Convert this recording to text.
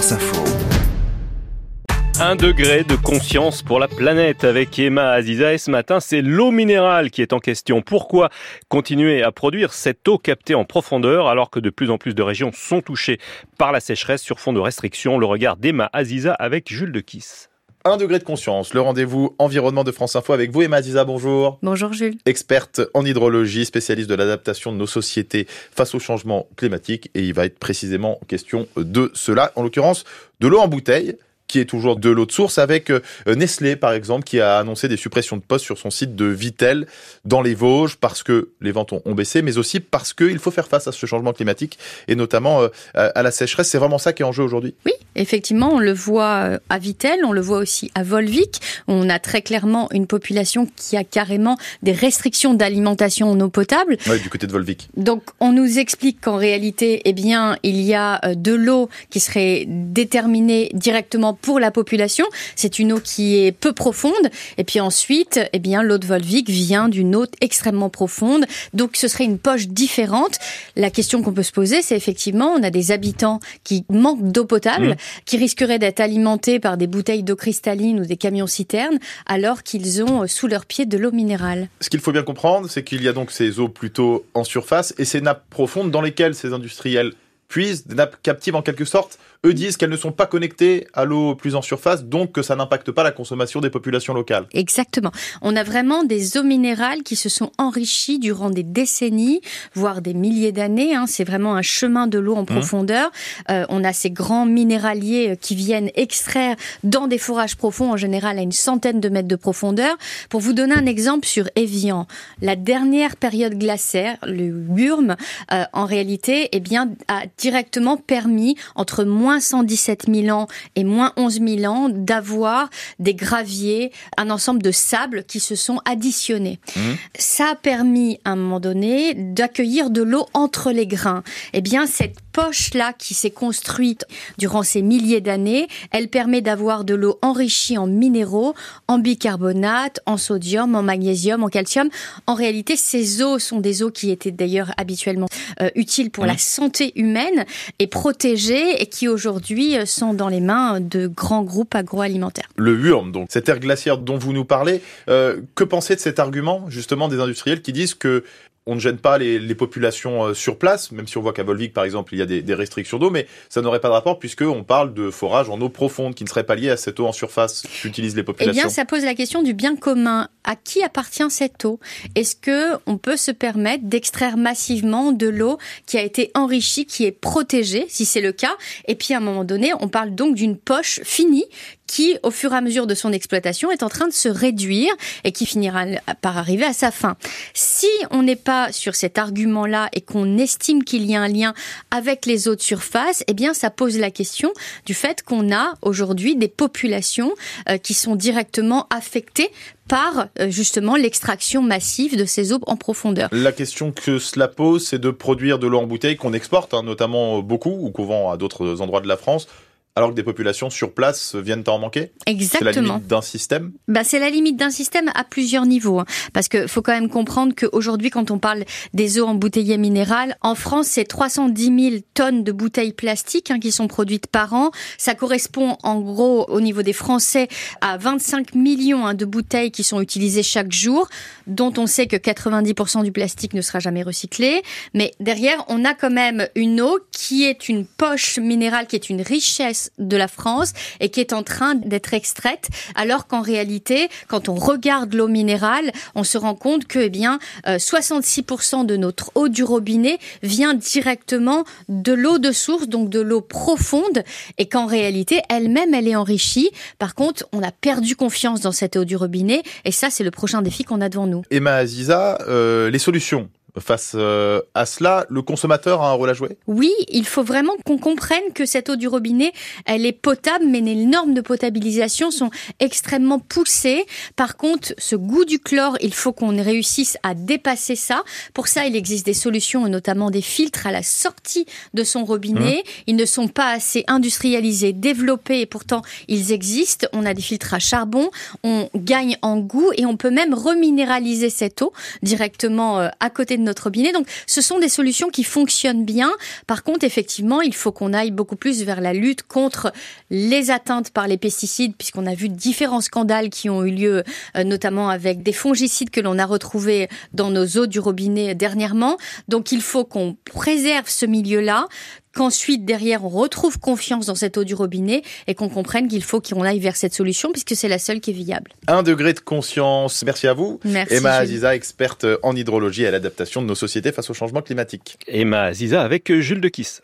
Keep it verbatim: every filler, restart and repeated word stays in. Force Info. Un degré de conscience pour la planète avec Emma Haziza. Et ce matin, c'est l'eau minérale qui est en question. Pourquoi continuer à produire cette eau captée en profondeur alors que de plus en plus de régions sont touchées par la sécheresse sur fond de restrictions? Le regard d'Emma Haziza avec Jules Dequisse. Un degré de conscience, le rendez-vous environnement de France Info avec vous, Emma Haziza, bonjour. Bonjour Jules. Experte en hydrologie, spécialiste de l'adaptation de nos sociétés face au changement climatique, et il va être précisément question de cela, en l'occurrence de l'eau en bouteille, qui est toujours de l'eau de source, avec Nestlé par exemple, qui a annoncé des suppressions de postes sur son site de Vittel dans les Vosges, parce que les ventes ont baissé, mais aussi parce qu'il faut faire face à ce changement climatique, et notamment à la sécheresse. C'est vraiment ça qui est en jeu aujourd'hui? Oui, effectivement, on le voit à Vittel, on le voit aussi à Volvic. On a très clairement une population qui a carrément des restrictions d'alimentation en eau potable. Oui, du côté de Volvic. Donc, on nous explique qu'en réalité, eh bien, il y a de l'eau qui serait déterminée directement pour la population, c'est une eau qui est peu profonde, et puis ensuite, eh bien, l'eau de Volvic vient d'une eau extrêmement profonde, donc ce serait une poche différente. La question qu'on peut se poser, c'est effectivement, on a des habitants qui manquent d'eau potable, mmh. qui risqueraient d'être alimentés par des bouteilles d'eau cristalline ou des camions-citernes, alors qu'ils ont sous leurs pieds de l'eau minérale. Ce qu'il faut bien comprendre, c'est qu'il y a donc ces eaux plutôt en surface, et ces nappes profondes dans lesquelles ces industriels puisent, des nappes captives en quelque sorte. Eux disent qu'elles ne sont pas connectées à l'eau plus en surface, donc que ça n'impacte pas la consommation des populations locales. Exactement. On a vraiment des eaux minérales qui se sont enrichies durant des décennies, voire des milliers d'années. Hein. C'est vraiment un chemin de l'eau en mmh. profondeur. Euh, on a ces grands minéraliers qui viennent extraire dans des forages profonds, en général à une centaine de mètres de profondeur. Pour vous donner un exemple sur Évian, la dernière période glaciaire, le Würm, euh, en réalité, eh bien, a directement permis, entre moins cent dix-sept mille ans et moins onze mille ans, d'avoir des graviers, un ensemble de sables qui se sont additionnés. Mmh. Ça a permis, à un moment donné, d'accueillir de l'eau entre les grains. Eh bien, cette poche-là qui s'est construite durant ces milliers d'années, elle permet d'avoir de l'eau enrichie en minéraux, en bicarbonate, en sodium, en magnésium, en calcium. En réalité, ces eaux sont des eaux qui étaient d'ailleurs habituellement euh, utiles pour mmh. la santé humaine et protégées, et qui aujourd'hui sont dans les mains de grands groupes agroalimentaires. Le Würm, donc, cette aire glaciaire dont vous nous parlez, euh, que pensez de cet argument justement des industriels qui disent que on ne gêne pas les, les populations sur place, même si on voit qu'à Volvic, par exemple, il y a des, des restrictions d'eau, mais ça n'aurait pas de rapport puisqu'on parle de forages en eau profonde qui ne seraient pas liés à cette eau en surface qu'utilisent les populations. Eh bien, ça pose la question du bien commun. À qui appartient cette eau? Est-ce qu'on peut se permettre d'extraire massivement de l'eau qui a été enrichie, qui est protégée, si c'est le cas? Et puis, à un moment donné, on parle donc d'une poche finie qui, au fur et à mesure de son exploitation, est en train de se réduire et qui finira par arriver à sa fin. Si on n'est pas sur cet argument-là et qu'on estime qu'il y a un lien avec les eaux de surface, eh bien, ça pose la question du fait qu'on a aujourd'hui des populations qui sont directement affectées par, justement, l'extraction massive de ces eaux en profondeur. La question que cela pose, c'est de produire de l'eau en bouteille qu'on exporte, hein, notamment beaucoup, ou qu'on vend à d'autres endroits de la France, alors que des populations sur place viennent à en manquer? Exactement. C'est la limite d'un système? Ben, c'est la limite d'un système à plusieurs niveaux. Hein. Parce qu'il faut quand même comprendre qu'aujourd'hui, quand on parle des eaux embouteillées minérales, en France, c'est trois cent dix mille tonnes de bouteilles plastiques hein, qui sont produites par an. Ça correspond en gros, au niveau des Français, à vingt-cinq millions hein, de bouteilles qui sont utilisées chaque jour, dont on sait que quatre-vingt-dix pour cent du plastique ne sera jamais recyclé. Mais derrière, on a quand même une eau qui est une poche minérale, qui est une richesse de la France et qui est en train d'être extraite, alors qu'en réalité, quand on regarde l'eau minérale, on se rend compte que eh bien, euh, soixante-six pour cent de notre eau du robinet vient directement de l'eau de source, donc de l'eau profonde, et qu'en réalité, elle-même, elle est enrichie. Par contre, on a perdu confiance dans cette eau du robinet, et ça, c'est le prochain défi qu'on a devant nous. Emma Haziza, euh, les solutions face à cela, le consommateur a un rôle à jouer? Oui, il faut vraiment qu'on comprenne que cette eau du robinet, elle est potable, mais les normes de potabilisation sont extrêmement poussées. Par contre, ce goût du chlore, il faut qu'on réussisse à dépasser ça. Pour ça, il existe des solutions, notamment des filtres à la sortie de son robinet. Mmh. Ils ne sont pas assez industrialisés, développés, et pourtant, ils existent. On a des filtres à charbon, on gagne en goût, et on peut même reminéraliser cette eau directement à côté de notre robinet. Donc, ce sont des solutions qui fonctionnent bien. Par contre, effectivement, il faut qu'on aille beaucoup plus vers la lutte contre les atteintes par les pesticides, puisqu'on a vu différents scandales qui ont eu lieu, euh, notamment avec des fongicides que l'on a retrouvés dans nos eaux du robinet dernièrement. Donc, il faut qu'on préserve ce milieu-là, qu'ensuite, derrière, on retrouve confiance dans cette eau du robinet et qu'on comprenne qu'il faut qu'on aille vers cette solution puisque c'est la seule qui est viable. Un degré de conscience. Merci à vous. Merci, Emma Haziza, experte en hydrologie et à l'adaptation de nos sociétés face au changement climatique. Emma Haziza avec Jules Dequisse.